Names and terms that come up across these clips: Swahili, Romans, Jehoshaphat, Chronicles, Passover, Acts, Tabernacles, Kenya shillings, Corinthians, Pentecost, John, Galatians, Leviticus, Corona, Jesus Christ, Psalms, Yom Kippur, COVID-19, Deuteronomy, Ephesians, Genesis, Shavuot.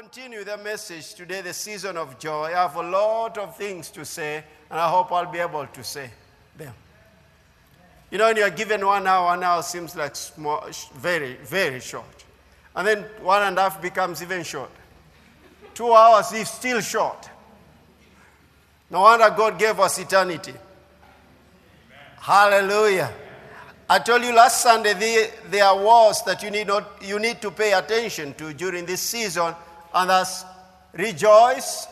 continue the message today, the season of joy. I have a lot of things to say, and I hope I'll be able to say them. You know, when you're given 1 hour, 1 hour seems like small, very, very short. And then 1.5 becomes even short. 2 hours is still short. No wonder God gave us eternity. Amen. Hallelujah. I told you last Sunday there are wars that you need to pay attention to during this season, and thus rejoice,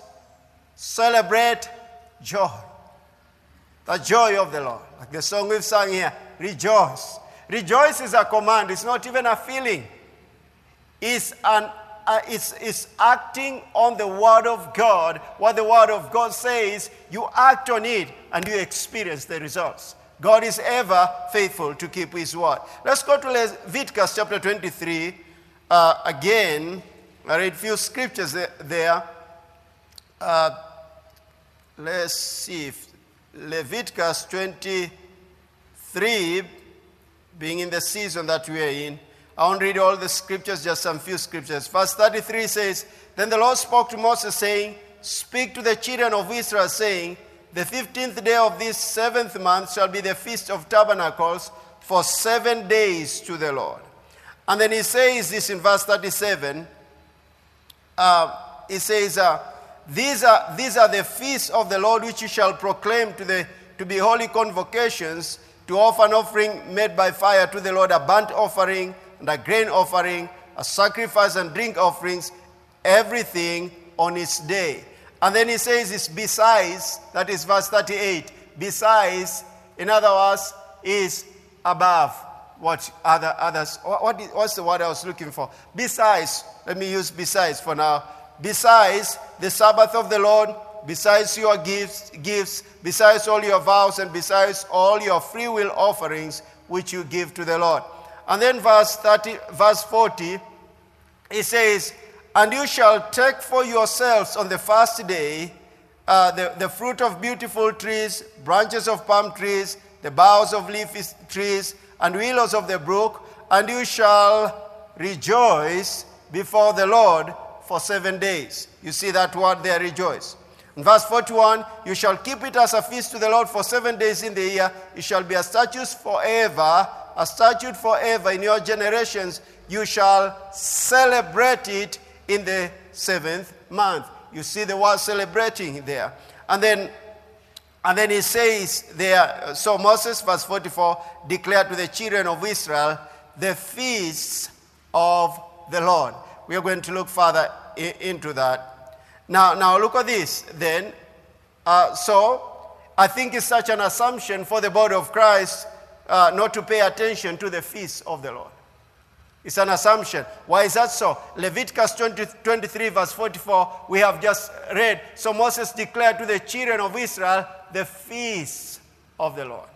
celebrate joy. The joy of the Lord. Like the song we've sung here, rejoice. Rejoice is a command. It's not even a feeling. It's acting on the Word of God. What the Word of God says, you act on it and you experience the results. God is ever faithful to keep his word. Let's go to Leviticus chapter 23. Again, I read a few scriptures there. Let's see. If Leviticus 23, being in the season that we are in, I won't read all the scriptures, just some few scriptures. Verse 33 says, Then the Lord spoke to Moses, saying, Speak to the children of Israel, saying, The 15th day of this 7th month shall be the Feast of Tabernacles for 7 days to the Lord. And then he says this in verse 37. He says, these are the feasts of the Lord which you shall proclaim to be holy convocations, to offer an offering made by fire to the Lord, a burnt offering and a grain offering, a sacrifice and drink offerings, everything on its day. And then he says it's besides, that is verse 38, besides, in other words, is above what others, what's the word I was looking for? Besides, let me use besides for now. Besides the Sabbath of the Lord, besides your gifts, besides all your vows, and besides all your free will offerings which you give to the Lord. And then verse 40, it says, And you shall take for yourselves on the first day the fruit of beautiful trees, branches of palm trees, the boughs of leafy trees, and willows of the brook, and you shall rejoice before the Lord for 7 days. You see that word there, rejoice. In verse 41, you shall keep it as a feast to the Lord for 7 days in the year. It shall be a statute forever in your generations. You shall celebrate it in the 7th month. You see the word celebrating there. And then he says there, so Moses, verse 44, declared to the children of Israel the feasts of the Lord. We are going to look further into that. Now look at this then. So I think it's such an assumption for the body of Christ not to pay attention to the feasts of the Lord. It's an assumption. Why is that so? Leviticus 23 verse 44, we have just read. So Moses declared to the children of Israel the feasts of the Lord.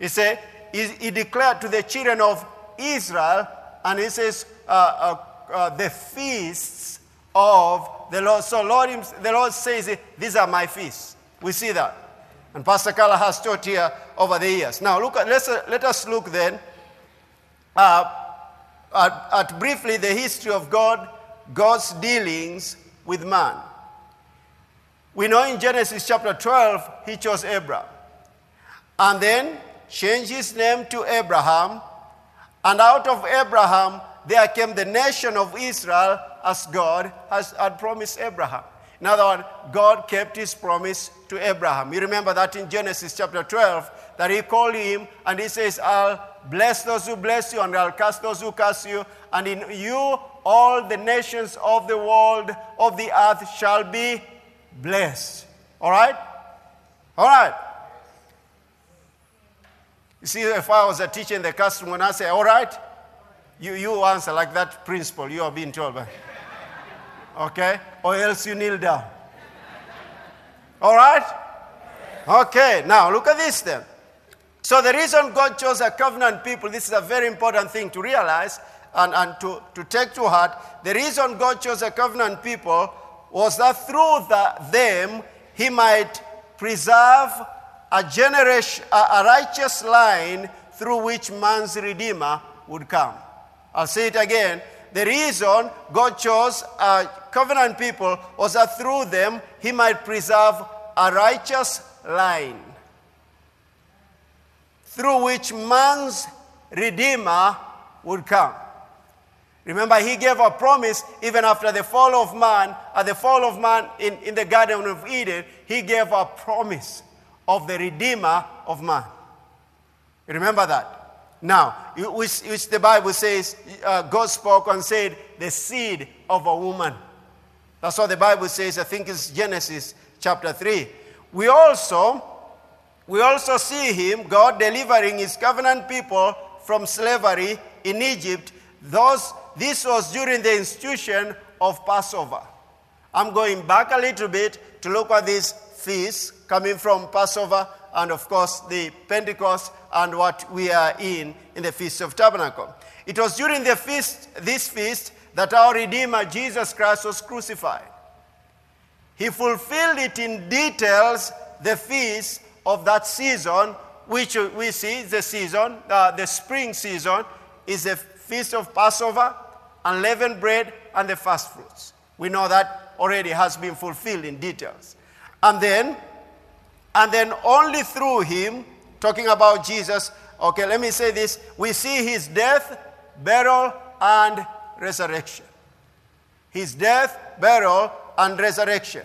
He said, he declared to the children of Israel, and he says, the feasts of the Lord. So the Lord says, these are my feasts. We see that. And Pastor Carla has taught here over the years. Now, let us look then. At briefly the history of God's dealings with man. We know in Genesis chapter 12, he chose Abraham and then changed his name to Abraham, and out of Abraham there came the nation of Israel as God had promised Abraham. In other words, God kept his promise to Abraham. You remember that in Genesis chapter 12, that he called him and he says, I'll bless those who bless you, and I'll curse those who curse you. And in you, all the nations of the world, of the earth, shall be blessed. All right? All right. You see, if I was a teacher in the classroom, when I say, all right, you answer like that principle you are being told by. Okay? Or else you kneel down. All right? Okay, now look at this then. So the reason God chose a covenant people, this is a very important thing to realize and to take to heart. The reason God chose a covenant people was that through them he might preserve a generation, a righteous line through which man's Redeemer would come. I'll say it again. the reason God chose a covenant people was that through them he might preserve a righteous line, through which man's Redeemer would come. Remember, he gave a promise even after the fall of man, at the fall of man in the Garden of Eden, he gave a promise of the Redeemer of man. You remember that? Now, which the Bible says, God spoke and said, the seed of a woman. That's what the Bible says. I think it's Genesis chapter 3. We also see him, God, delivering his covenant people from slavery in Egypt. This was during the institution of Passover. I'm going back a little bit to look at these feasts coming from Passover and, of course, the Pentecost and what we are in the Feast of Tabernacle. It was during this feast that our Redeemer, Jesus Christ, was crucified. He fulfilled it in details, the feast of that season, which we see is the season, the spring season, is the Feast of Passover, unleavened bread, and the first fruits. We know that already has been fulfilled in details. And then only through him, talking about Jesus, okay, let me say this, we see his death, burial, and resurrection. His death, burial, and resurrection.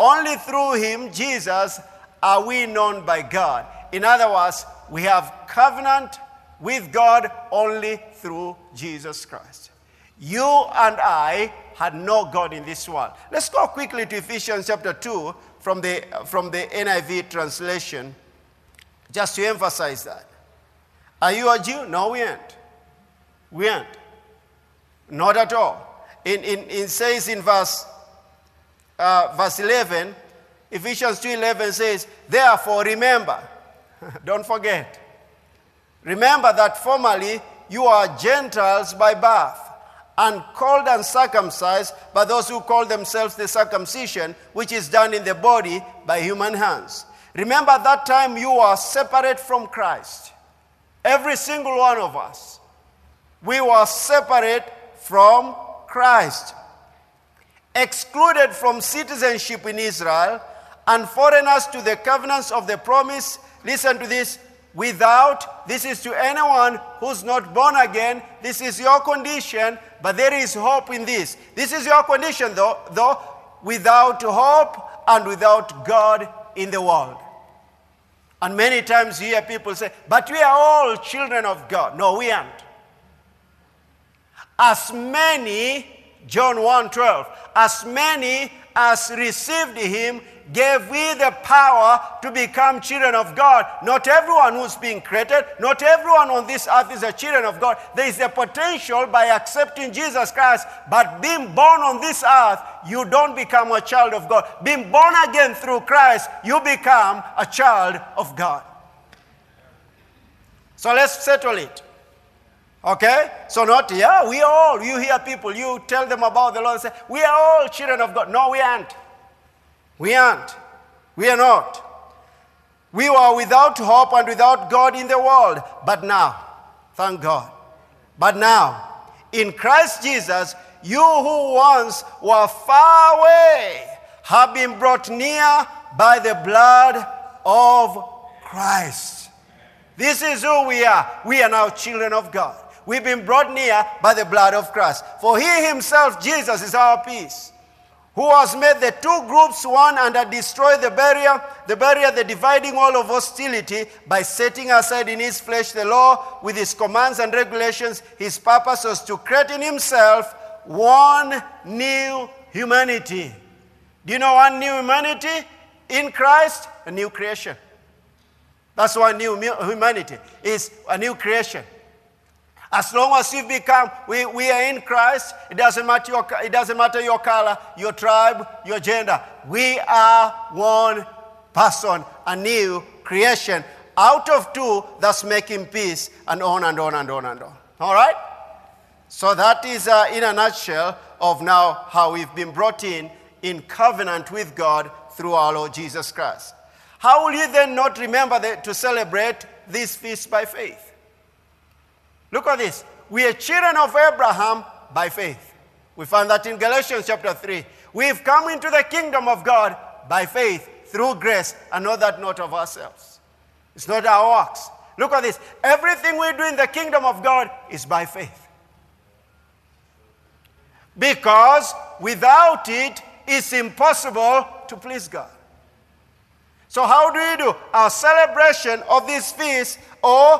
Only through him, Jesus, are we known by God. In other words, we have covenant with God only through Jesus Christ. You and I had no God in this world. Let's go quickly to Ephesians chapter 2 from the NIV translation, just to emphasize that. Are you a Jew? No, we aren't. We aren't. Not at all. It says in verse 11, Ephesians 2:11 says, therefore remember, don't forget, remember that formerly you are Gentiles by birth, and called uncircumcised by those who call themselves the circumcision, which is done in the body by human hands. Remember at that time you were separate from Christ. Every single one of us. We were separate from Christ, excluded from citizenship in Israel, and foreigners to the covenants of the promise. Listen to this. This is to anyone who's not born again, this is your condition, but there is hope in this. This is your condition though, without hope and without God in the world. And many times you hear people say, but we are all children of God. No, we aren't. As many, John 1:12, as many as received him, gave we the power to become children of God. Not everyone who's being created, not everyone on this earth is a children of God. There is the potential by accepting Jesus Christ, but being born on this earth, you don't become a child of God. Being born again through Christ, you become a child of God. So let's settle it. Okay? So we are all, you hear people, you tell them about the Lord and say, we are all children of God. No, we aren't. We aren't. We are not. We were without hope and without God in the world. But now, thank God. But now, in Christ Jesus, you who once were far away have been brought near by the blood of Christ. This is who we are. We are now children of God. We've been brought near by the blood of Christ. For he himself, Jesus, is our peace, who has made the two groups one and had destroyed the barrier, the dividing wall of hostility, by setting aside in his flesh the law with his commands and regulations. His purpose was to create in himself one new humanity. Do you know one new humanity? In Christ, a new creation. That's what new humanity is, a new creation. As long as you've become, we are in Christ, it doesn't matter your color, your tribe, your gender. We are one person, a new creation. Out of two, that's making peace, and on and on and on and on. All right? So that is in a nutshell of now how we've been brought in covenant with God through our Lord Jesus Christ. How will you then not remember to celebrate this feast by faith? Look at this. We are children of Abraham by faith. We found that in Galatians chapter 3. We've come into the kingdom of God by faith, through grace, and know that not of ourselves. It's not our works. Look at this. Everything we do in the kingdom of God is by faith. Because without it, it's impossible to please God. So how do we do our celebration of this feast, or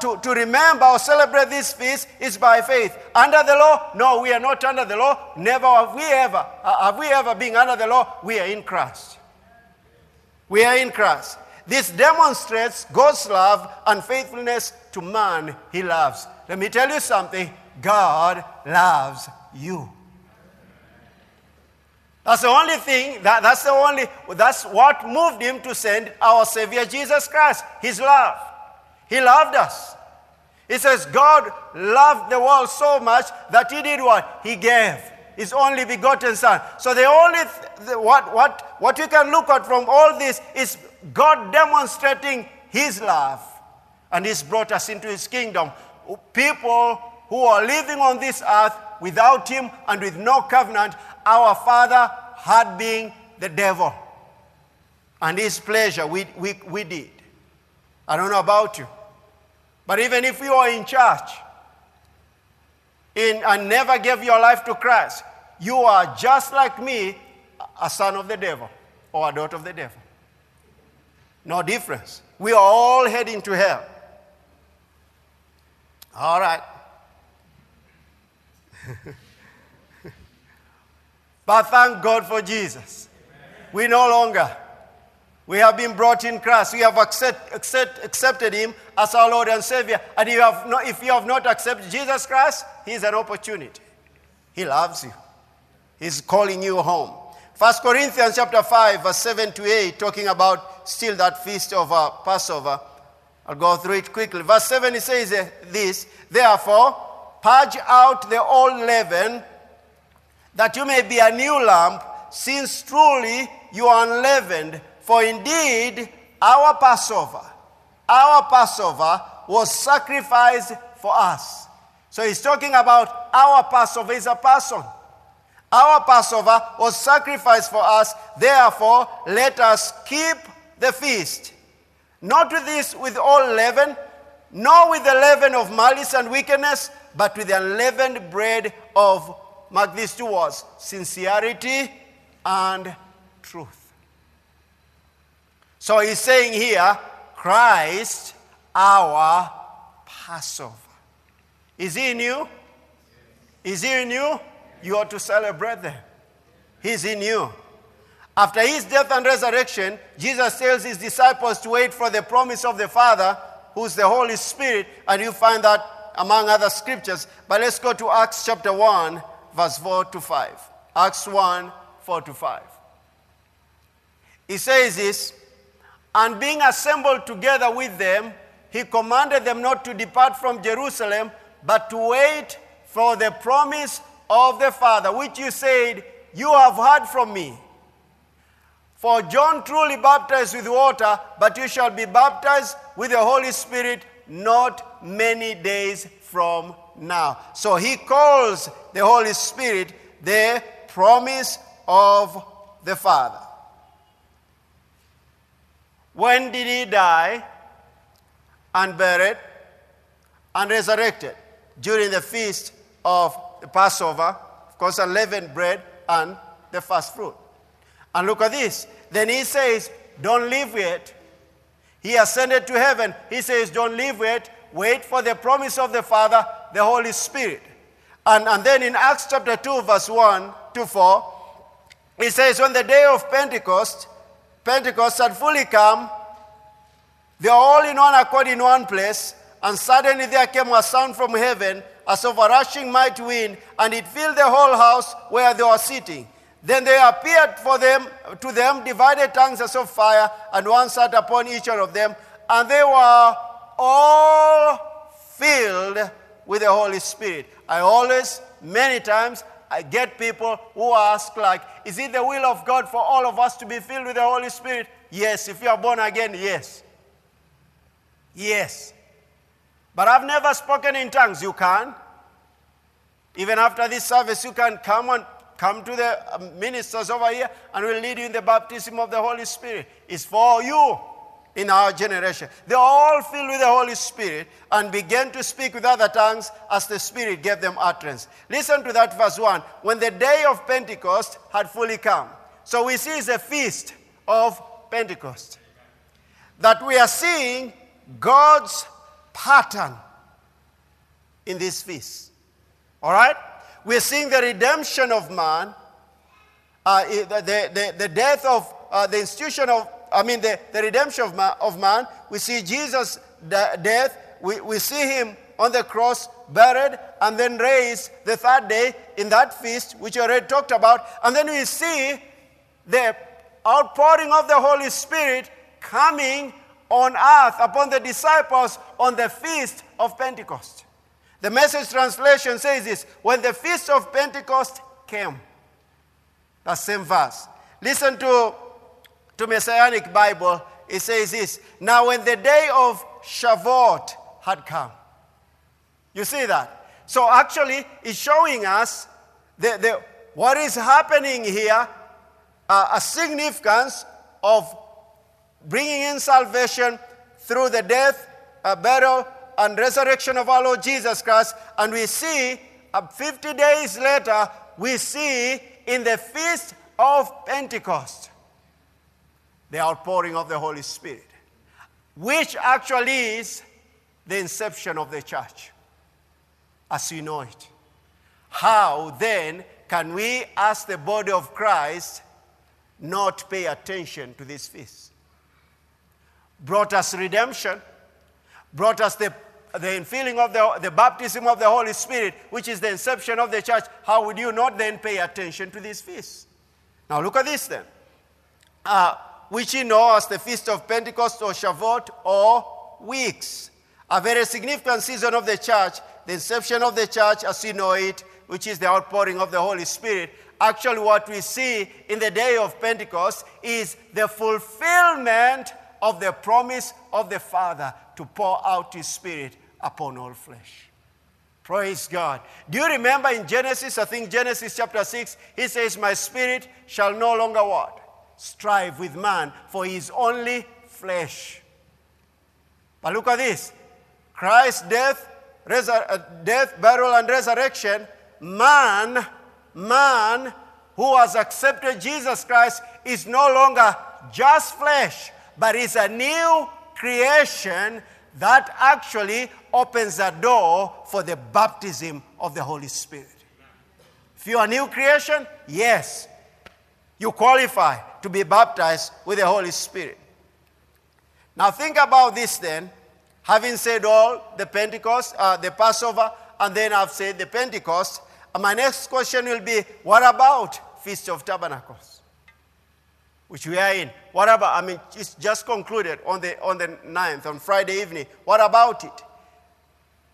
to remember or celebrate this feast, is by faith. Under the law? No, we are not under the law. Never have we ever. Been under the law? We are in Christ. We are in Christ. This demonstrates God's love and faithfulness to man he loves. Let me tell you something. God loves you. That's the only thing, that's what moved him to send our Savior Jesus Christ, his love. He loved us. He says God loved the world so much that he did what? He gave his only begotten son. So the only what you can look at from all this is God demonstrating his love. And he's brought us into his kingdom. People who are living on this earth without him and with no covenant, our father had been the devil. And his pleasure, we did. I don't know about you. But even if you are in church and never gave your life to Christ, you are just like me, a son of the devil or a daughter of the devil. No difference. We are all heading to hell. All right. But thank God for Jesus. Amen. We have been brought in Christ. We have accepted him as our Lord and Savior. And if you have not accepted Jesus Christ, he is an opportunity. He loves you. He's calling you home. 1 Corinthians chapter 5, verse 7 to 8, talking about still that feast of Passover. I'll go through it quickly. Verse 7, it says this, therefore, purge out the old leaven, that you may be a new lump, since truly you are unleavened. For indeed, our Passover was sacrificed for us. So he's talking about our Passover is a person. Our Passover was sacrificed for us. Therefore, let us keep the feast. Not with this, with all leaven, nor with the leaven of malice and wickedness, but with the unleavened bread of, mark these two words, sincerity and truth. So he's saying here, Christ, our Passover. Is he in you? Is he in you? You ought to celebrate them. He's in you. After his death and resurrection, Jesus tells his disciples to wait for the promise of the Father, who's the Holy Spirit, and you find that among other scriptures. But let's go to Acts chapter 1, verse 4 to 5. Acts 1, 4 to 5. He says this, and being assembled together with them, he commanded them not to depart from Jerusalem, but to wait for the promise of the Father, which you said, you have heard from me. For John truly baptized with water, but you shall be baptized with the Holy Spirit not many days from now. So he calls the Holy Spirit the promise of the Father. When did he die and buried and resurrected? During the feast of the Passover, of course, unleavened bread and the first fruit. And look at this. Then he says, don't leave yet. He ascended to heaven. He says, don't leave yet. Wait for the promise of the Father, the Holy Spirit. And then in Acts chapter 2, verse 1 to 4, he says, on the day of Pentecost had fully come. They are all in one accord in one place. And suddenly there came a sound from heaven as of a rushing mighty wind, and it filled the whole house where they were sitting. Then there appeared to them divided tongues as of fire, and one sat upon each of them, and they were all filled with the Holy Spirit. Many times, I get people who ask like, is it the will of God for all of us to be filled with the Holy Spirit? Yes. If you are born again, yes. Yes. But I've never spoken in tongues. You can. Even after this service, you can come to the ministers over here and we'll lead you in the baptism of the Holy Spirit. It's for you in our generation. They're all filled with the Holy Spirit and began to speak with other tongues as the Spirit gave them utterance. Listen to that verse 1. When the day of Pentecost had fully come. So we see it's a feast of Pentecost. That we are seeing God's pattern in this feast. All right? We're seeing the redemption of man, the death of the institution of, the redemption of man. We see Jesus' death. We see him on the cross, buried, and then raised the third day in that feast, which I already talked about. And then we see the outpouring of the Holy Spirit coming on earth upon the disciples on the feast of Pentecost. The Message translation says this: when the feast of Pentecost came. That same verse. Listen to Messianic Bible. It says this: now when the day of Shavuot had come. You see that? So actually, it's showing us what is happening here, a significance of bringing in salvation through the death, burial, and resurrection of our Lord Jesus Christ. And we see, 50 days later, we see in the feast of Pentecost, the outpouring of the Holy Spirit, which actually is the inception of the church, as you know it. How then can we, as the body of Christ, not pay attention to this feast? Brought us redemption, brought us the infilling of the baptism of the Holy Spirit, which is the inception of the church. How would you not then pay attention to this feast? Now look at this then, which you know as the Feast of Pentecost or Shavuot or Weeks, a very significant season of the church, the inception of the church as you know it, which is the outpouring of the Holy Spirit. Actually what we see in the day of Pentecost is the fulfillment of the promise of the Father to pour out his Spirit upon all flesh. Praise God. Do you remember in Genesis, I think Genesis chapter 6, he says, my Spirit shall no longer what? Strive with man, for he is only flesh. But look at this. Christ's death, death, burial, and resurrection, man who has accepted Jesus Christ is no longer just flesh, but it's a new creation that actually opens a door for the baptism of the Holy Spirit. If you are a new creation, yes, you qualify to be baptized with the Holy Spirit. Now think about this then. Having said all, the Pentecost, the Passover, and then I've said the Pentecost, and my next question will be, what about Feast of Tabernacles? Which we are in. What about, it's just concluded on the 9th, on Friday evening. What about it?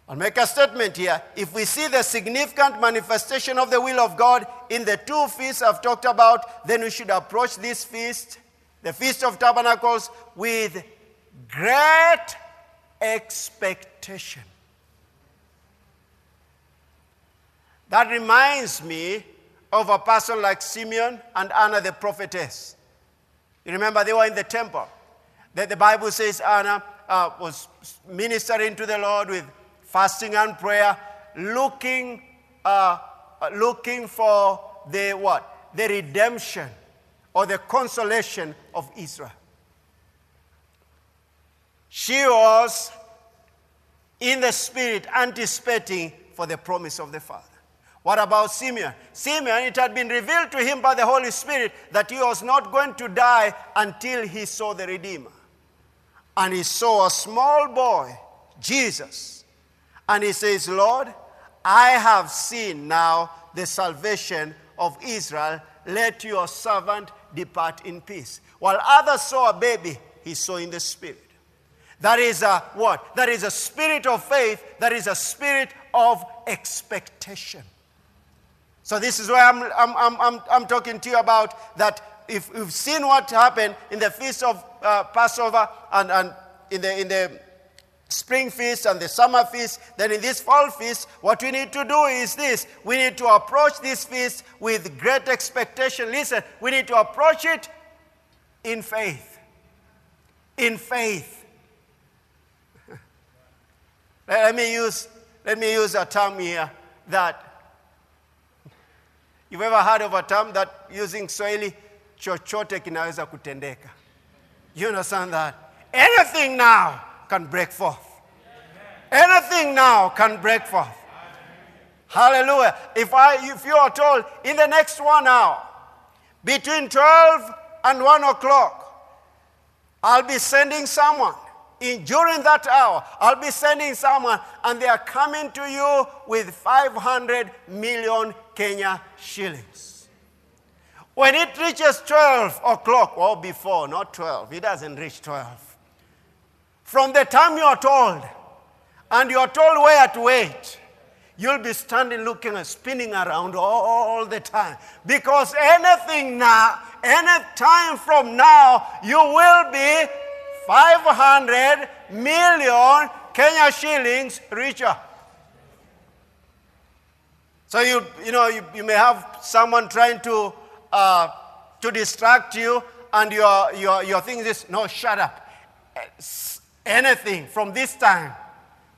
I'll make a statement here. If we see the significant manifestation of the will of God in the two feasts I've talked about, then we should approach this feast, the Feast of Tabernacles, with great expectation. That reminds me of a person like Simeon and Anna the prophetess. You remember they were in the temple. The Bible says Anna was ministering to the Lord with fasting and prayer, looking for the what? The redemption or the consolation of Israel. She was in the spirit anticipating for the promise of the Father. What about Simeon? Simeon, it had been revealed to him by the Holy Spirit that he was not going to die until he saw the Redeemer. And he saw a small boy, Jesus. And he says, Lord, I have seen now the salvation of Israel. Let your servant depart in peace. While others saw a baby, he saw in the spirit. That is a what? That is a spirit of faith. That is a spirit of expectation. So this is where I'm talking to you about that. If you've seen what happened in the Feast of Passover and in the spring feast and the summer feast, then in this fall feast, what we need to do is this. We need to approach this feast with great expectation. Listen, we need to approach it in faith. In faith. Let me use a term here that, you've ever heard of a term that using Swahili, chochote kinaweza kutendeka. You understand that? Anything now can break forth. Anything now can break forth. Hallelujah. If you are told in the next 1 hour, between 12 and 1 o'clock, I'll be sending someone. During that hour, I'll be sending someone, and they are coming to you with 500 million Kenya shillings. When it reaches 12 o'clock, or before, not 12, it doesn't reach 12. From the time you are told, and you are told where to wait, you'll be standing looking and spinning around all the time. Because anything now, any time from now, you will be 500 million Kenya shillings richer. So you may have someone trying to distract you, and you're thinking this, no, shut up. Anything from this time,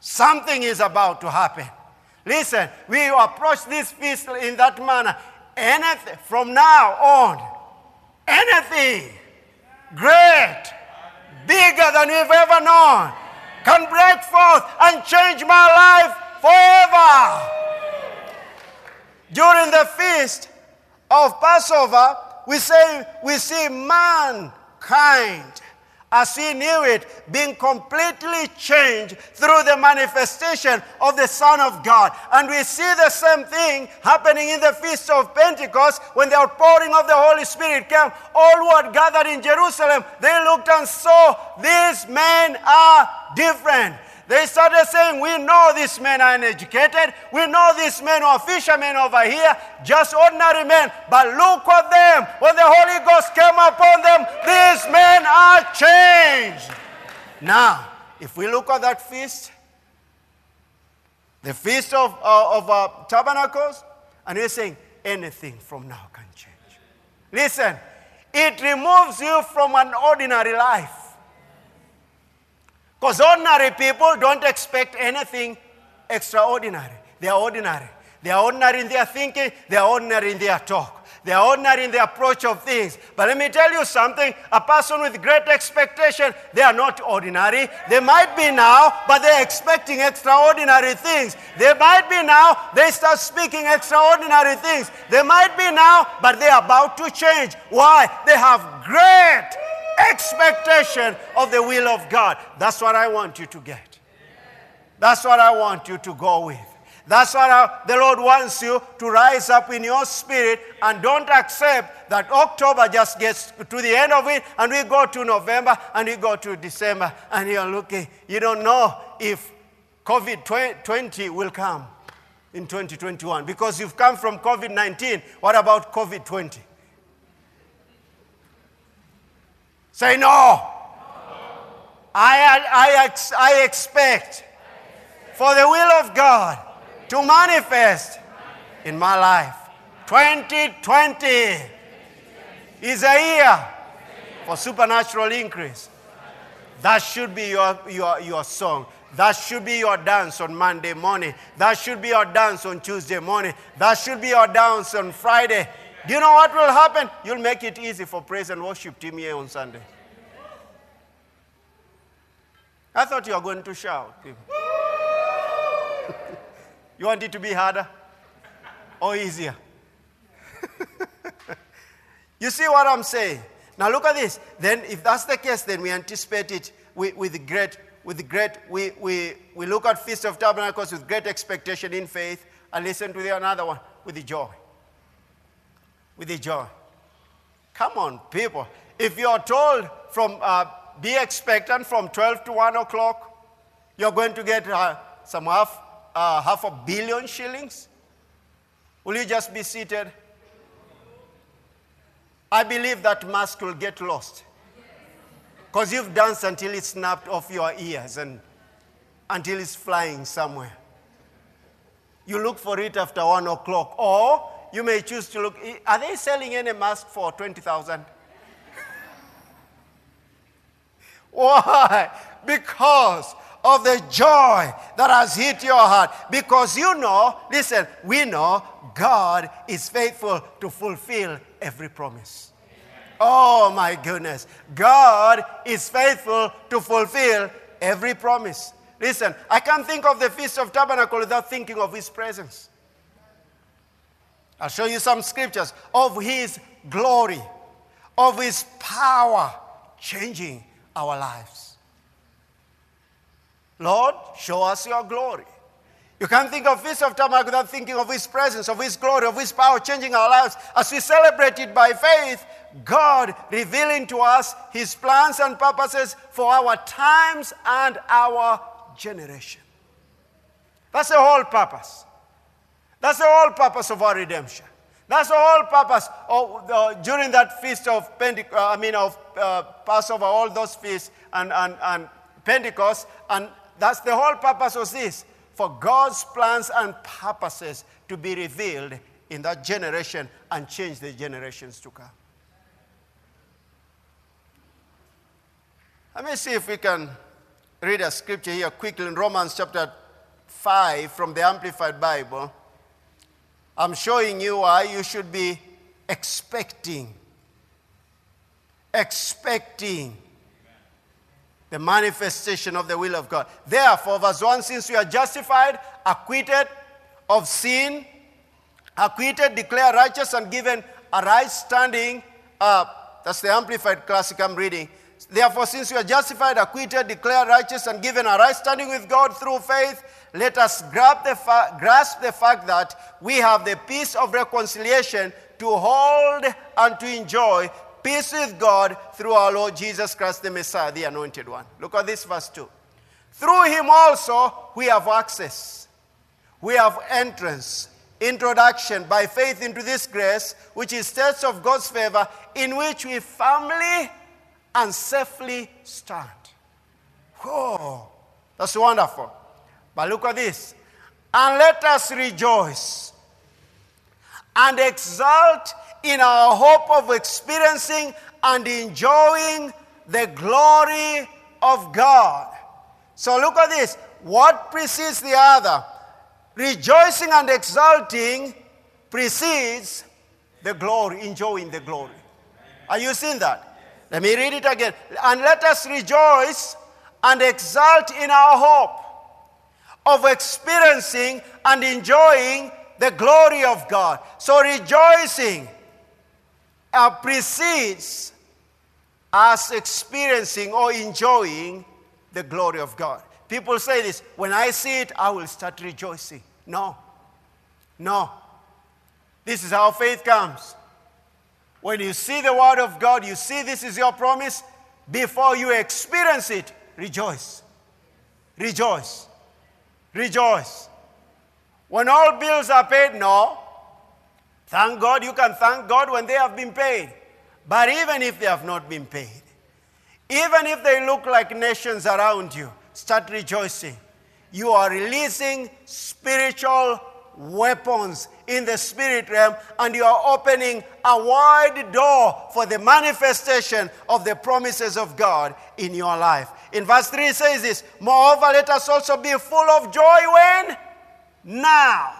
something is about to happen. Listen, we approach this feast in that manner. Anything from now on, anything great, bigger than we've ever known, can break forth and change my life forever. During the feast of Passover, we see mankind, as he knew it, being completely changed through the manifestation of the Son of God. And we see the same thing happening in the Feast of Pentecost when the outpouring of the Holy Spirit came. All who had gathered in Jerusalem, they looked and saw these men are different. They started saying, we know these men are uneducated. We know these men are fishermen over here, just ordinary men. But look at them. When the Holy Ghost came upon them, these men are changed. Now, if we look at that feast, the Feast of Tabernacles, and we're saying, anything from now can change. Listen, it removes you from an ordinary life. Because ordinary people don't expect anything extraordinary. They are ordinary. They are ordinary in their thinking. They are ordinary in their talk. They are ordinary in their approach of things. But let me tell you something. A person with great expectation, they are not ordinary. They might be now, but they're expecting extraordinary things. They might be now, they start speaking extraordinary things. They might be now, but they're about to change. Why? They have great expectation of the will of God. That's what I want you to get. That's what I want you to go with. That's what the Lord wants you to rise up in your spirit, and don't accept that October just gets to the end of it and we go to November and we go to December and you're looking. You don't know if COVID-20 will come in 2021 because you've come from COVID-19. What about COVID-20? Say no. I expect for the will of God to manifest in my life. 2020 is a year for supernatural increase. That should be your song. That should be your dance on Monday morning. That should be your dance on Tuesday morning. That should be your dance on Friday. Do you know what will happen? You'll make it easy for praise and worship team here on Sunday. I thought you were going to shout. You want it to be harder or easier? You see what I'm saying? Now look at this. Then if that's the case, then we anticipate it we look at Feast of Tabernacles with great expectation in faith, and listen to another one with the joy. With the joy. Come on, people. If you're told from be expectant from 12 to 1 o'clock, you're going to get some half a billion shillings, will you just be seated? I believe that mask will get lost because you've danced until it snapped off your ears and until it's flying somewhere. You look for it after 1 o'clock, or you may choose to look. Are they selling any mask for 20,000? Why? Because of the joy that has hit your heart. Because you know, listen, we know God is faithful to fulfill every promise. Amen. Oh my goodness. God is faithful to fulfill every promise. Listen, I can't think of the Feast of Tabernacles without thinking of His presence. I'll show you some scriptures of His glory, of His power changing our lives. Lord, show us your glory. You can't think of Feast of Tabernacles without thinking of His presence, of His glory, of His power changing our lives. As we celebrate it by faith, God revealing to us His plans and purposes for our times and our generation. That's the whole purpose. That's the whole purpose of our redemption. That's the whole purpose of during that feast of Passover, all those feasts and Pentecost, and that's the whole purpose of this, for God's plans and purposes to be revealed in that generation and change the generations to come. Let me see if we can read a scripture here quickly in Romans chapter 5 from the Amplified Bible. I'm showing you why you should be expecting the manifestation of the will of God. Therefore, verse 1, since we are justified, acquitted of sin, acquitted, declared righteous, and given a right standing, that's the Amplified Classic I'm reading. Therefore, since we are justified, acquitted, declared righteous, and given a right standing with God through faith, let us grasp the fact that we have the peace of reconciliation to hold and to enjoy peace with God through our Lord Jesus Christ, the Messiah, the Anointed One. Look at this verse 2. Through Him also we have access. We have entrance, introduction by faith into this grace, which is test of God's favor, in which we firmly and safely stand. Whoa, that's wonderful. But look at this. And let us rejoice and exult in our hope of experiencing and enjoying the glory of God. So look at this. What precedes the other? Rejoicing and exulting precedes the glory, enjoying the glory. Are you seeing that? Let me read it again. And let us rejoice and exult in our hope of experiencing and enjoying the glory of God. So rejoicing precedes us experiencing or enjoying the glory of God. People say this, when I see it, I will start rejoicing. No. This is how faith comes. When you see the word of God, you see this is your promise. Before you experience it, rejoice. Rejoice. Rejoice. When all bills are paid, no. Thank God, you can thank God when they have been paid. But even if they have not been paid, even if they look like nations around you, start rejoicing. You are releasing spiritual weapons in the spirit realm, and you are opening a wide door for the manifestation of the promises of God in your life. In verse 3 it says this, moreover, let us also be full of joy when? Now.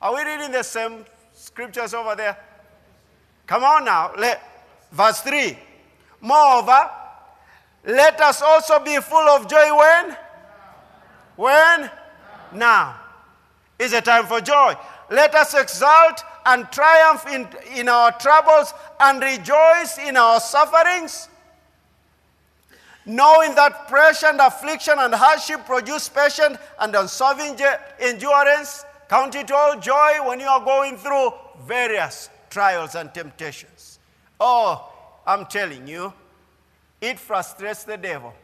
Are we reading the same scriptures over there? Come on now. Verse 3. Moreover, let us also be full of joy when? When? Now. Is a time for joy. Let us exult and triumph in our troubles and rejoice in our sufferings, knowing that pressure and affliction and hardship produce patience and unserving endurance. Count it all joy when you are going through various trials and temptations. Oh, I'm telling you, it frustrates the devil.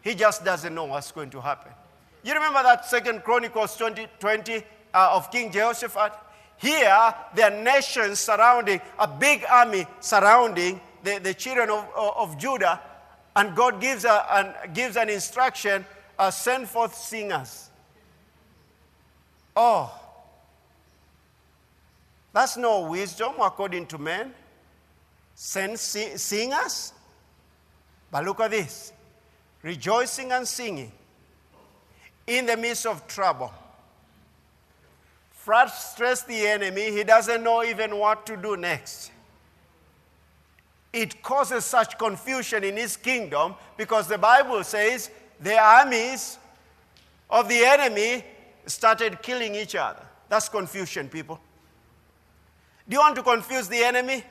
He just doesn't know what's going to happen. You remember that 2 Chronicles 20 of King Jehoshaphat? Here, there are nations surrounding, a big army surrounding the children of Judah, and God gives an instruction send forth singers. Oh, that's no wisdom according to men. Send singers? But look at this. Rejoicing and singing in the midst of trouble. Frustrates the enemy. He doesn't know even what to do next. It causes such confusion in his kingdom because the Bible says the armies of the enemy started killing each other. That's confusion, people. Do you want to confuse the enemy?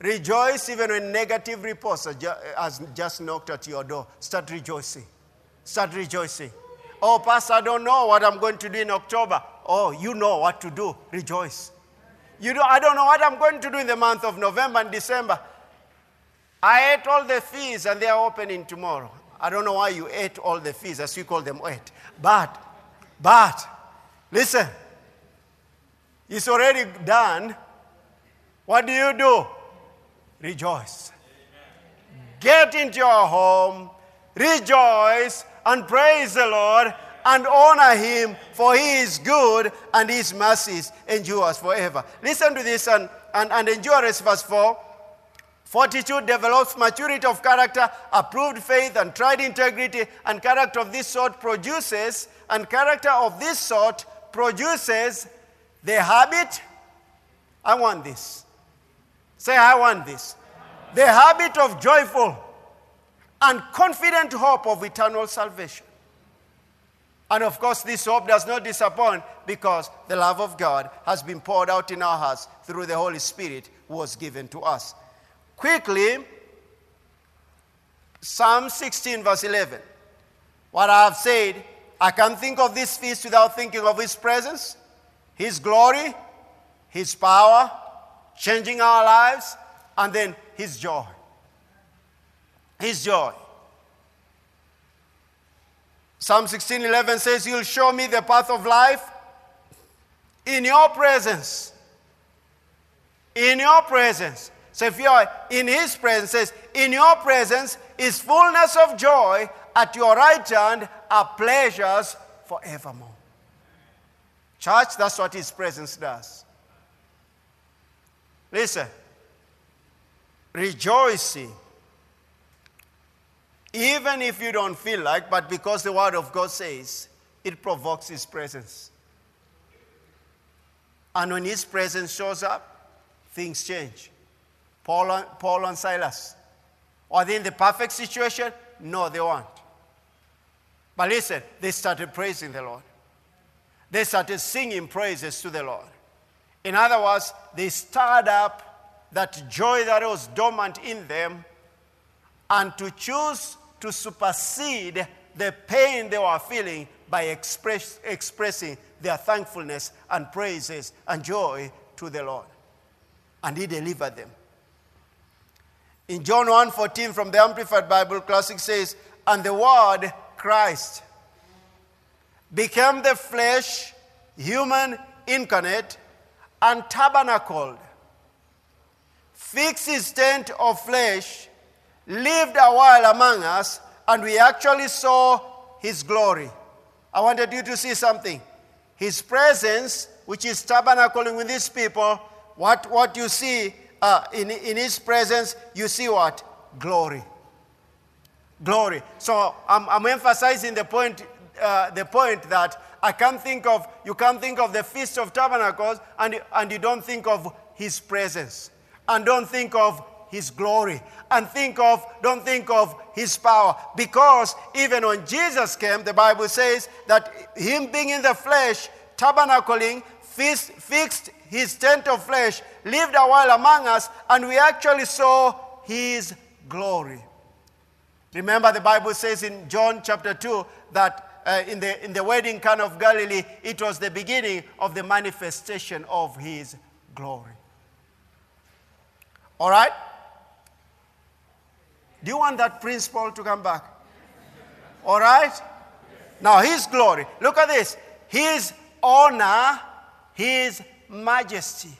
Rejoice even when negative reports has just knocked at your door. Start rejoicing. Start rejoicing. Oh, Pastor, I don't know what I'm going to do in October. Oh, you know what to do. Rejoice. I don't know what I'm going to do in the month of November and December. I ate all the fees and they are opening tomorrow. I don't know why you ate all the fees, as you call them, ate. But, listen. It's already done. What do you do? Rejoice. Amen. Get into your home, rejoice, and praise the Lord, and honor Him, for He is good, and His mercies endure forever. Listen to this, and endurance, verse 4. Fortitude develops maturity of character, approved faith, and tried integrity, and character of this sort produces, the habit. I want this. Say, I want this. The habit of joyful and confident hope of eternal salvation. And of course, this hope does not disappoint because the love of God has been poured out in our hearts through the Holy Spirit who was given to us. Quickly, Psalm 16, verse 11. What I have said, I can't think of this feast without thinking of His presence, His glory, His power, changing our lives, and then His joy. His joy. Psalm 16:11 says, You'll show me the path of life in Your presence. In Your presence. So if you're in His presence, says, in Your presence is fullness of joy. At Your right hand are pleasures forevermore. Church, that's what His presence does. Listen, rejoicing, even if you don't feel like, but because the Word of God says, it provokes His presence. And when His presence shows up, things change. Paul and Silas, are they in the perfect situation? No, they weren't. But listen, they started praising the Lord. They started singing praises to the Lord. In other words, they stirred up that joy that was dormant in them, and to choose to supersede the pain they were feeling by expressing their thankfulness and praises and joy to the Lord. And He delivered them. In John 1:14 from the Amplified Bible Classic says, And the Word, Christ, became the flesh, human incarnate, and tabernacled, fixed His tent of flesh, lived a while among us, and we actually saw His glory. I wanted you to see something. His presence, which is tabernacling with His people, what you see in His presence, you see what? Glory. Glory. So I'm emphasizing the point that you can't think of the Feast of Tabernacles and you don't think of His presence. And don't think of His glory. And don't think of His power. Because even when Jesus came, the Bible says that Him being in the flesh, tabernacling, fixed His tent of flesh, lived a while among us, and we actually saw His glory. Remember the Bible says in John chapter 2 that in the wedding Cana of Galilee, it was the beginning of the manifestation of His glory. All right? Do you want that principle to come back? All right? Now, His glory. Look at this. His honor, His majesty.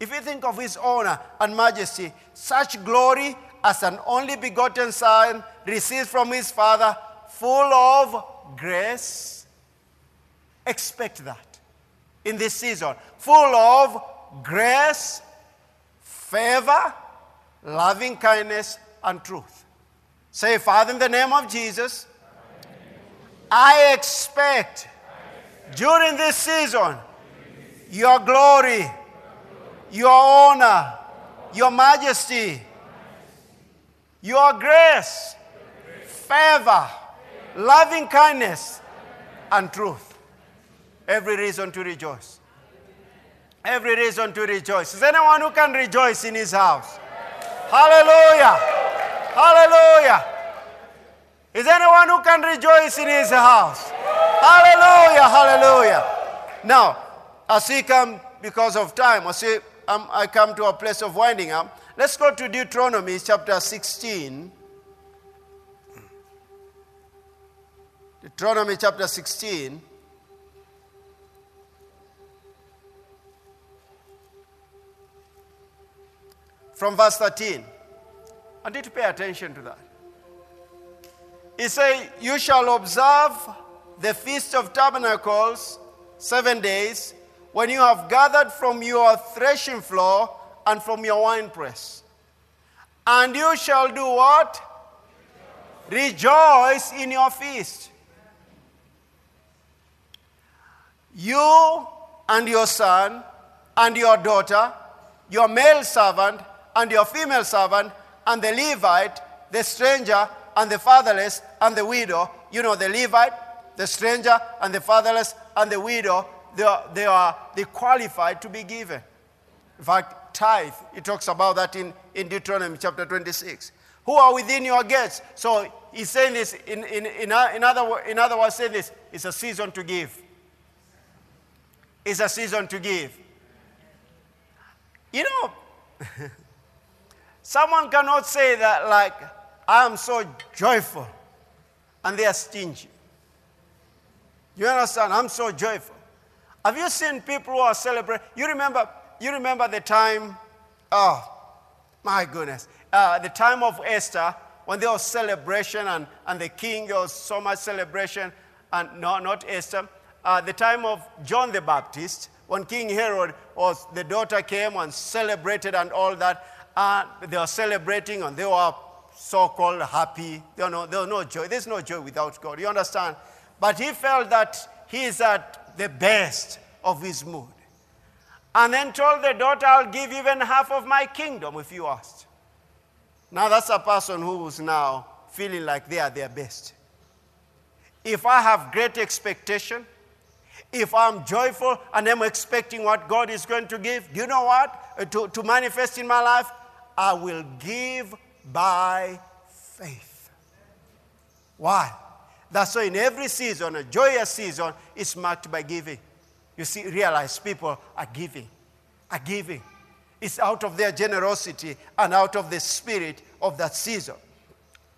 If you think of His honor and majesty, such glory as an only begotten Son receives from His Father, full of grace. Expect that in this season. Full of grace, favor, loving kindness, and truth. Say, Father, in the name of Jesus, I expect during this season your glory, your honor, your majesty, your grace, favor, loving kindness, and truth. Every reason to rejoice. Every reason to rejoice. Is anyone who can rejoice in his house? Hallelujah! Hallelujah! Is anyone who can rejoice in his house? Hallelujah! Hallelujah! Now, as we come, because of time, I come to a place of winding up. Let's go to Deuteronomy chapter 16. Deuteronomy chapter 16. From verse 13. I need to pay attention to that. He says, you shall observe the Feast of Tabernacles 7 days when you have gathered from your threshing floor and from your winepress. And you shall do what? Rejoice in your feast. You and your son and your daughter, your male servant, and your female servant, and the Levite, the stranger, and the fatherless, and the widow. You know, the Levite, the stranger, and the fatherless, and the widow, they are qualified to be given. In fact, tithe, it talks about that in Deuteronomy chapter 26. Who are within your gates? So he's saying this, in other words, saying this, it's a season to give. It's a season to give. You know, someone cannot say that, like, I am so joyful, and they are stingy. You understand? I'm so joyful. Have you seen people who are celebrating? You remember the time, oh, my goodness, the time of Esther, when there was celebration, and the king, there was so much celebration, and no, not Esther, the time of John the Baptist, when King Herod, was the daughter came and celebrated and all that, and they were celebrating and they were so-called happy. There was no joy. There's no joy without God. You understand? But he felt that he is at the best of his mood. And then told the daughter, I'll give even half of my kingdom if you asked. Now that's a person who is now feeling like they are their best. If I have great expectation, if I'm joyful and I'm expecting what God is going to give, you know what? To manifest in my life, I will give by faith. Why? That's why in every season, a joyous season, is marked by giving. You see, realize people are giving. Are giving. It's out of their generosity and out of the spirit of that season.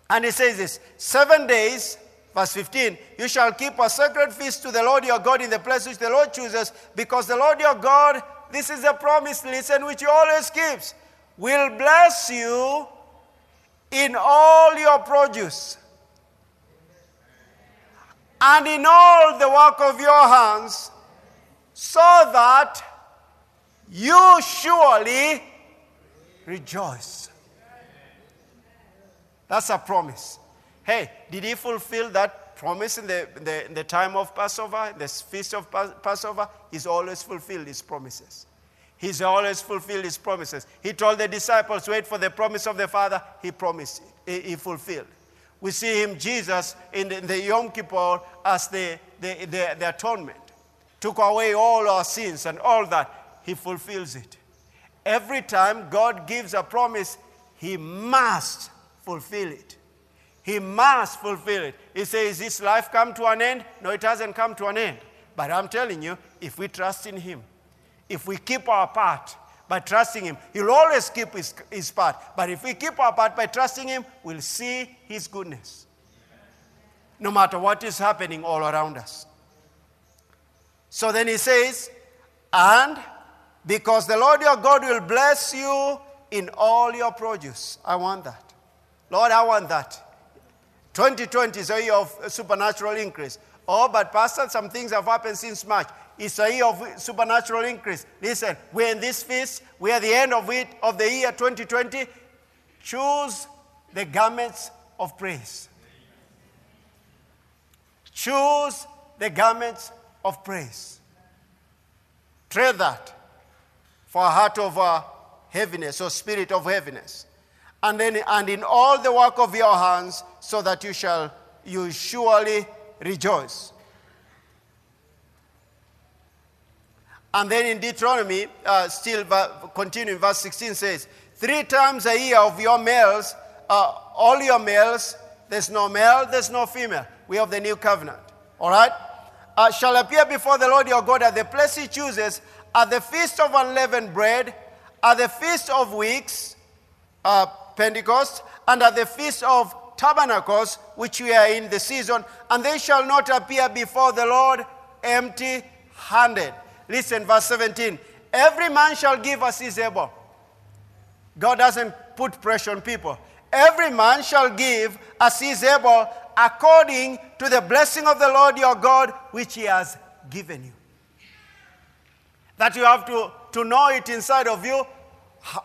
And it says this, 7 days... Verse 15, you shall keep a sacred feast to the Lord your God in the place which the Lord chooses, because the Lord your God, this is a promise, listen, which he always keeps, will bless you in all your produce and in all the work of your hands, so that you surely rejoice. That's a promise. Hey, did he fulfill that promise in the time of Passover, the feast of Passover? He's always fulfilled his promises. He's always fulfilled his promises. He told the disciples, wait for the promise of the Father. He promised it. He fulfilled. We see him, Jesus, in the Yom Kippur as the atonement. Took away all our sins and all that. He fulfills it. Every time God gives a promise, he must fulfill it. He must fulfill it. He says, this life come to an end? No, it hasn't come to an end. But I'm telling you, if we trust in him, if we keep our part by trusting him, he'll always keep his part. But if we keep our part by trusting him, we'll see his goodness. No matter what is happening all around us. So then he says, and because the Lord your God will bless you in all your produce. I want that. Lord, I want that. 2020 is a year of supernatural increase. Oh, but Pastor, some things have happened since March. It's a year of supernatural increase. Listen, we're in this feast. We're at the end of it, of the year 2020. Choose the garments of praise. Choose the garments of praise. Trade that for a heart of heaviness or spirit of heaviness. And then, and in all the work of your hands, so that you surely rejoice. And then in Deuteronomy, still continuing, verse 16 says, 3 times a year of your males, all your males, there's no male, there's no female. We have the new covenant. All right? Shall appear before the Lord your God at the place he chooses, at the feast of unleavened bread, at the feast of weeks, Pentecost, and at the feast of Tabernacles, which we are in the season, and they shall not appear before the Lord empty-handed. Listen, verse 17. Every man shall give as is able. God doesn't put pressure on people. Every man shall give as he is able, according to the blessing of the Lord your God, which he has given you. That you have to know it inside of you.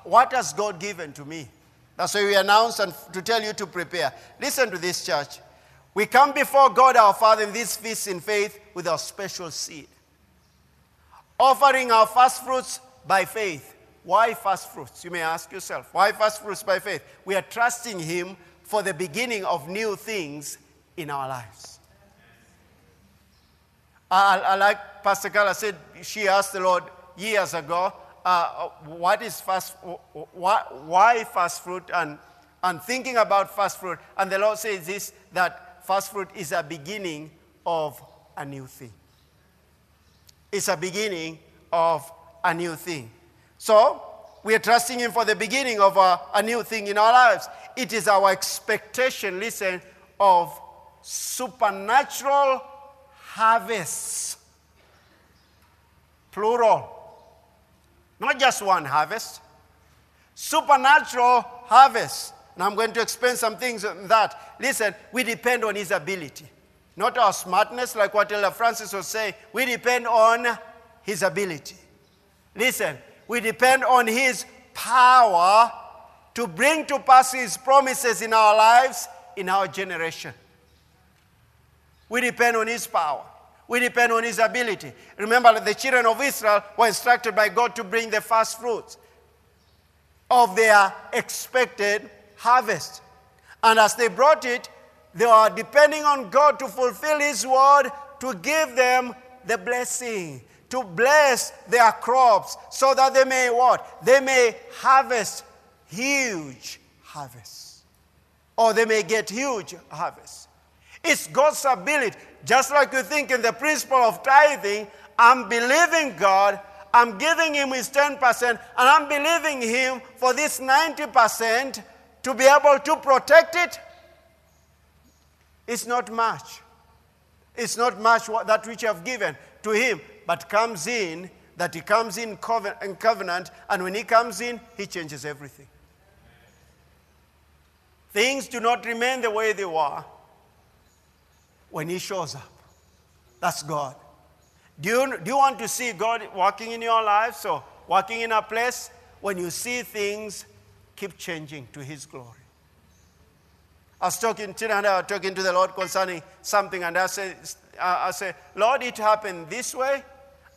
What has God given to me? That's why we announce and to tell you to prepare. Listen to this, church. We come before God our Father in this feast in faith with our special seed, offering our first fruits by faith. Why first fruits? You may ask yourself, why first fruits by faith? We are trusting him for the beginning of new things in our lives. Like Pastor Carla said, she asked the Lord years ago, what is first? Why first fruit? And thinking about first fruit, and the Lord says this, that first fruit is a beginning of a new thing. It's a beginning of a new thing. So we are trusting him for the beginning of a new thing in our lives. It is our expectation, listen, of supernatural harvests. Plural. Not just one harvest. Supernatural harvest. And I'm going to explain some things on that. Listen, we depend on his ability. Not our smartness, like what Elder Francis was saying. We depend on his ability. Listen, we depend on his power to bring to pass his promises in our lives, in our generation. We depend on his power. We depend on his ability. Remember that the children of Israel were instructed by God to bring the first fruits of their expected harvest. And as they brought it, they are depending on God to fulfill his word, to give them the blessing, to bless their crops so that they may what? They may harvest huge harvests. Or they may get huge harvests. It's God's ability. Just like you think in the principle of tithing, I'm believing God, I'm giving him his 10%, and I'm believing him for this 90% to be able to protect it. It's not much. It's not much what, that which you have given to him, but comes in, that he comes in covenant, and when he comes in, he changes everything. Things do not remain the way they were when he shows up. That's God. Do you want to see God working in your life? So working in a place, when you see things, keep changing to his glory. I was talking, Tina and I were talking to the Lord concerning something, and I say, Lord, it happened this way,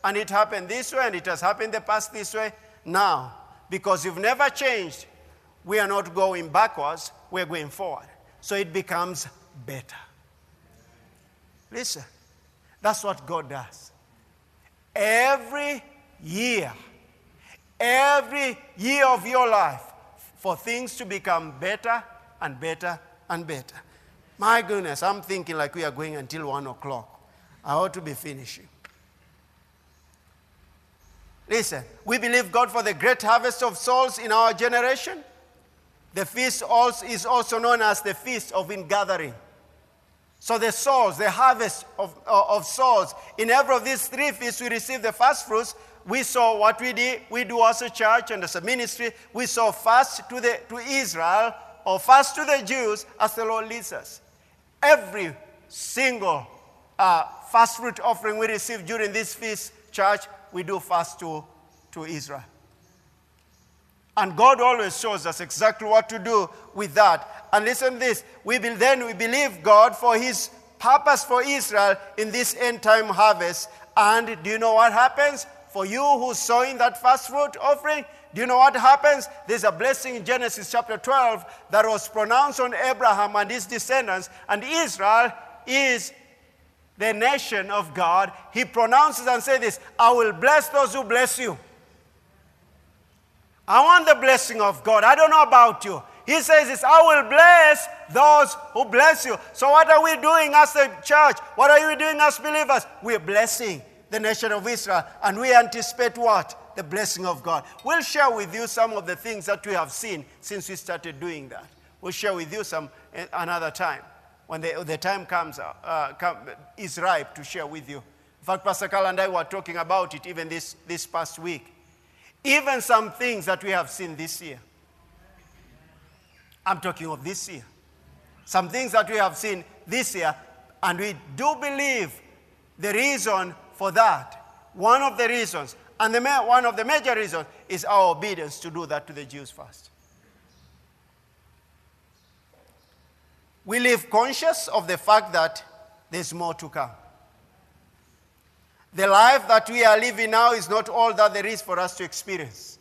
and it happened this way, and it has happened in the past this way. Now, because you've never changed, we are not going backwards, we're going forward. So it becomes better. Listen, that's what God does. Every year of your life, for things to become better and better and better. My goodness, I'm thinking like we are going until 1 o'clock. I ought to be finishing. Listen, we believe God for the great harvest of souls in our generation. The feast is also known as the Feast of Ingathering. So the souls, the harvest of souls. In every of these 3 feasts, we receive the first fruits. We saw what we did. We do as a church and as a ministry. We saw first to Israel, or first to the Jews, as the Lord leads us. every single first fruit offering we receive during this feast, church, we do fast to Israel. And God always shows us exactly what to do with that. And listen to this. We believe God for his purpose for Israel in this end time harvest. And do you know what happens? For you who sow in that first fruit offering, do you know what happens? There's a blessing in Genesis chapter 12 that was pronounced on Abraham and his descendants. And Israel is the nation of God. He pronounces and says this, I will bless those who bless you. I want the blessing of God. I don't know about you. He says this, I will bless those who bless you. So what are we doing as a church? What are you doing as believers? We're blessing the nation of Israel, and we anticipate what? The blessing of God. We'll share with you some of the things that we have seen since we started doing that. We'll share with you some another time when the time comes is ripe to share with you. In fact, Pastor Carl and I were talking about it even this past week. Even some things that we have seen this year. I'm talking of this year. Some things that we have seen this year, and we do believe the reason for that, one of the reasons, and one of the major reasons is our obedience to do that to the Jews first. We live conscious of the fact that there's more to come. The life that we are living now is not all that there is for us to experience.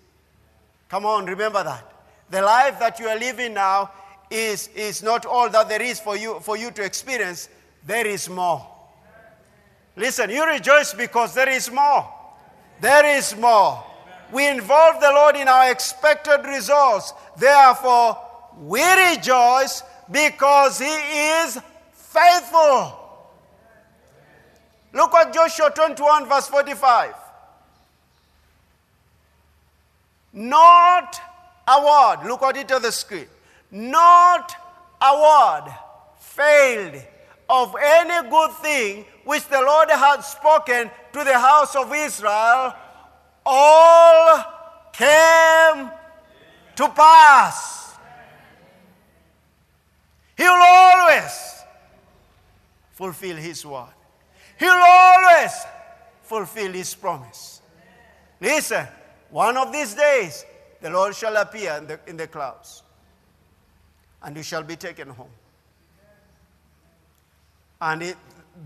Come on, remember that. The life that you are living now is not all that there is for you to experience. There is more. Listen, you rejoice because there is more. There is more. We involve the Lord in our expected results. Therefore, we rejoice because he is faithful. Look at Joshua 21 verse 45. Not a word. Look at it on the screen. Not a word failed of any good thing which the Lord had spoken to the house of Israel. All came to pass. He will always fulfill his word. He'll always fulfill his promise. Amen. Listen, one of these days, the Lord shall appear in the clouds, and you shall be taken home. And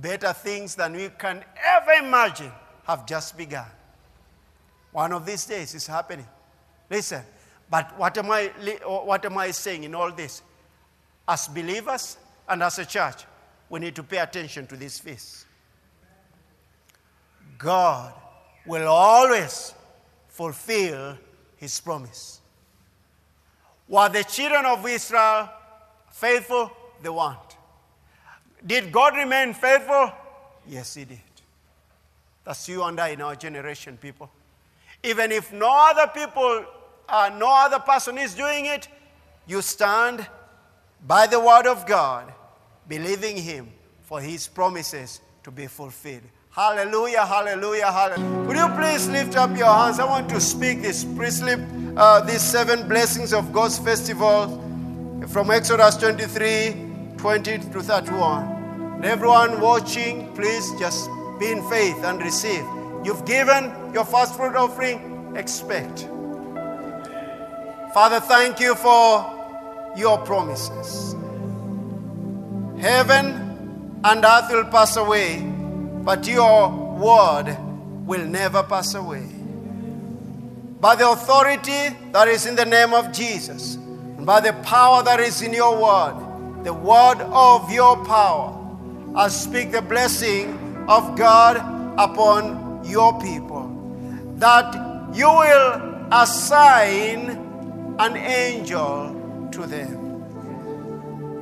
better things than we can ever imagine have just begun. One of these days is happening. Listen, but what am I saying in all this? As believers and as a church, we need to pay attention to this feast. God will always fulfill his promise. Were the children of Israel faithful? They weren't. Did God remain faithful? Yes, he did. That's you and I in our generation, people. Even if no other person is doing it, you stand by the word of God, believing him for his promises to be fulfilled. Hallelujah, hallelujah, hallelujah. Would you please lift up your hands? I want to speak this. Please lift these seven blessings of God's festival from Exodus 23:20-31. And everyone watching, please just be in faith and receive. You've given your first fruit offering, expect. Father, thank you for your promises. Heaven and earth will pass away, but your word will never pass away. By the authority that is in the name of Jesus, and by the power that is in your word, the word of your power, I speak the blessing of God upon your people, that you will assign an angel to them.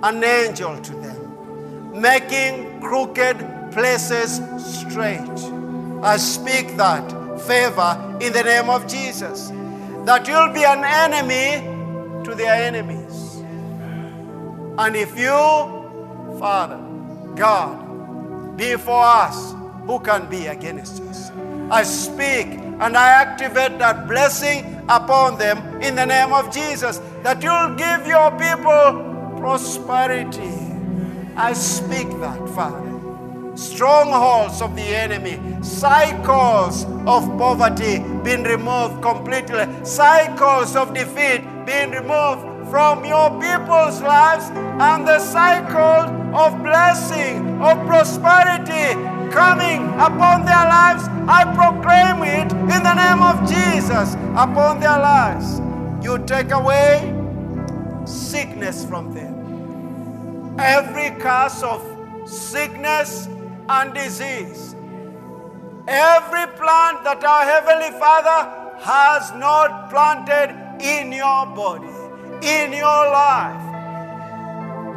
An angel to them, making crooked places straight. I speak that favor in the name of Jesus, that you'll be an enemy to their enemies. And if you, Father, God, be for us, who can be against us? I speak and I activate that blessing upon them in the name of Jesus, that you'll give your people prosperity. I speak that, Father. Strongholds of the enemy, cycles of poverty being removed completely, cycles of defeat being removed from your people's lives, and the cycle of blessing, of prosperity coming upon their lives. I proclaim it in the name of Jesus upon their lives. You take away sickness from them. Every curse of sickness and disease. Every plant that our Heavenly Father has not planted in your body, in your life,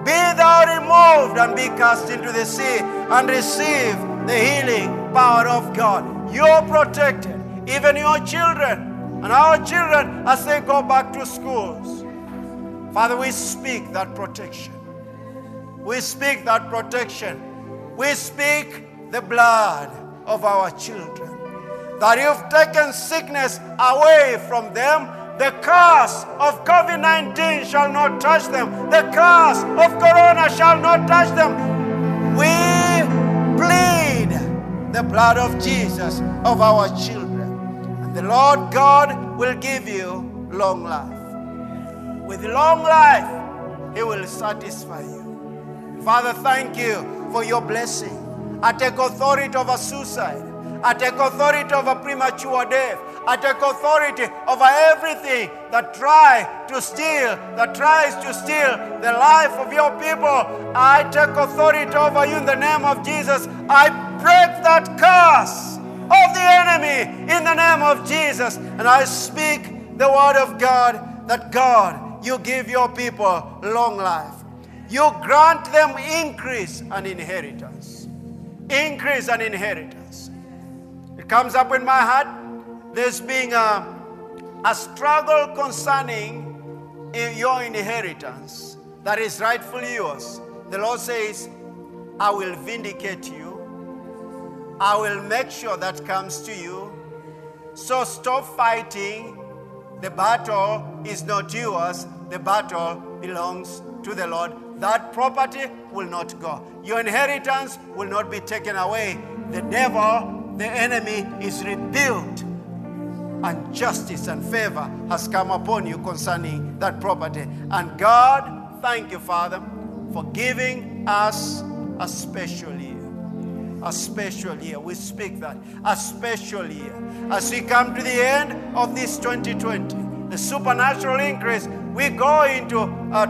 be thou removed and be cast into the sea and receive the healing power of God. You're protected, even your children and our children as they go back to schools. Father, we speak that protection. We speak that protection. We speak the blood of our children. That you've taken sickness away from them. The curse of COVID-19 shall not touch them. The curse of Corona shall not touch them. We plead the blood of Jesus of our children. And the Lord God will give you long life. With long life, He will satisfy you. Father, thank you for your blessing. I take authority over suicide. I take authority over premature death. I take authority over everything that tries to steal the life of your people. I take authority over you in the name of Jesus. I break that curse of the enemy in the name of Jesus. And I speak the word of God, that God, you give your people long life. You grant them increase and inheritance. Increase and inheritance. It comes up in my heart, there's being a struggle concerning your inheritance that is rightfully yours. The Lord says, I will vindicate you. I will make sure that comes to you. So stop fighting. The battle is not yours. The battle belongs to the Lord. That property will not go. Your inheritance will not be taken away. The devil, the enemy, is rebuked, and justice and favor has come upon you concerning that property. And God, thank you, Father, for giving us a special year. A special year. We speak that. A special year. As we come to the end of this 2020, the supernatural increase, we go into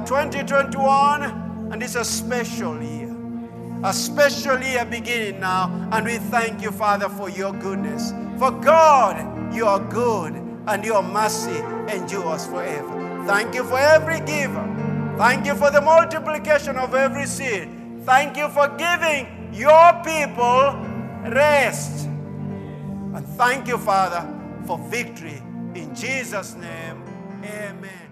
2021, and it's a special year beginning now. And we thank you, Father, for your goodness. For God, you are good, and your mercy endures forever. Thank you for every giver. Thank you for the multiplication of every seed. Thank you for giving your people rest. And thank you, Father, for victory. In Jesus' name, amen.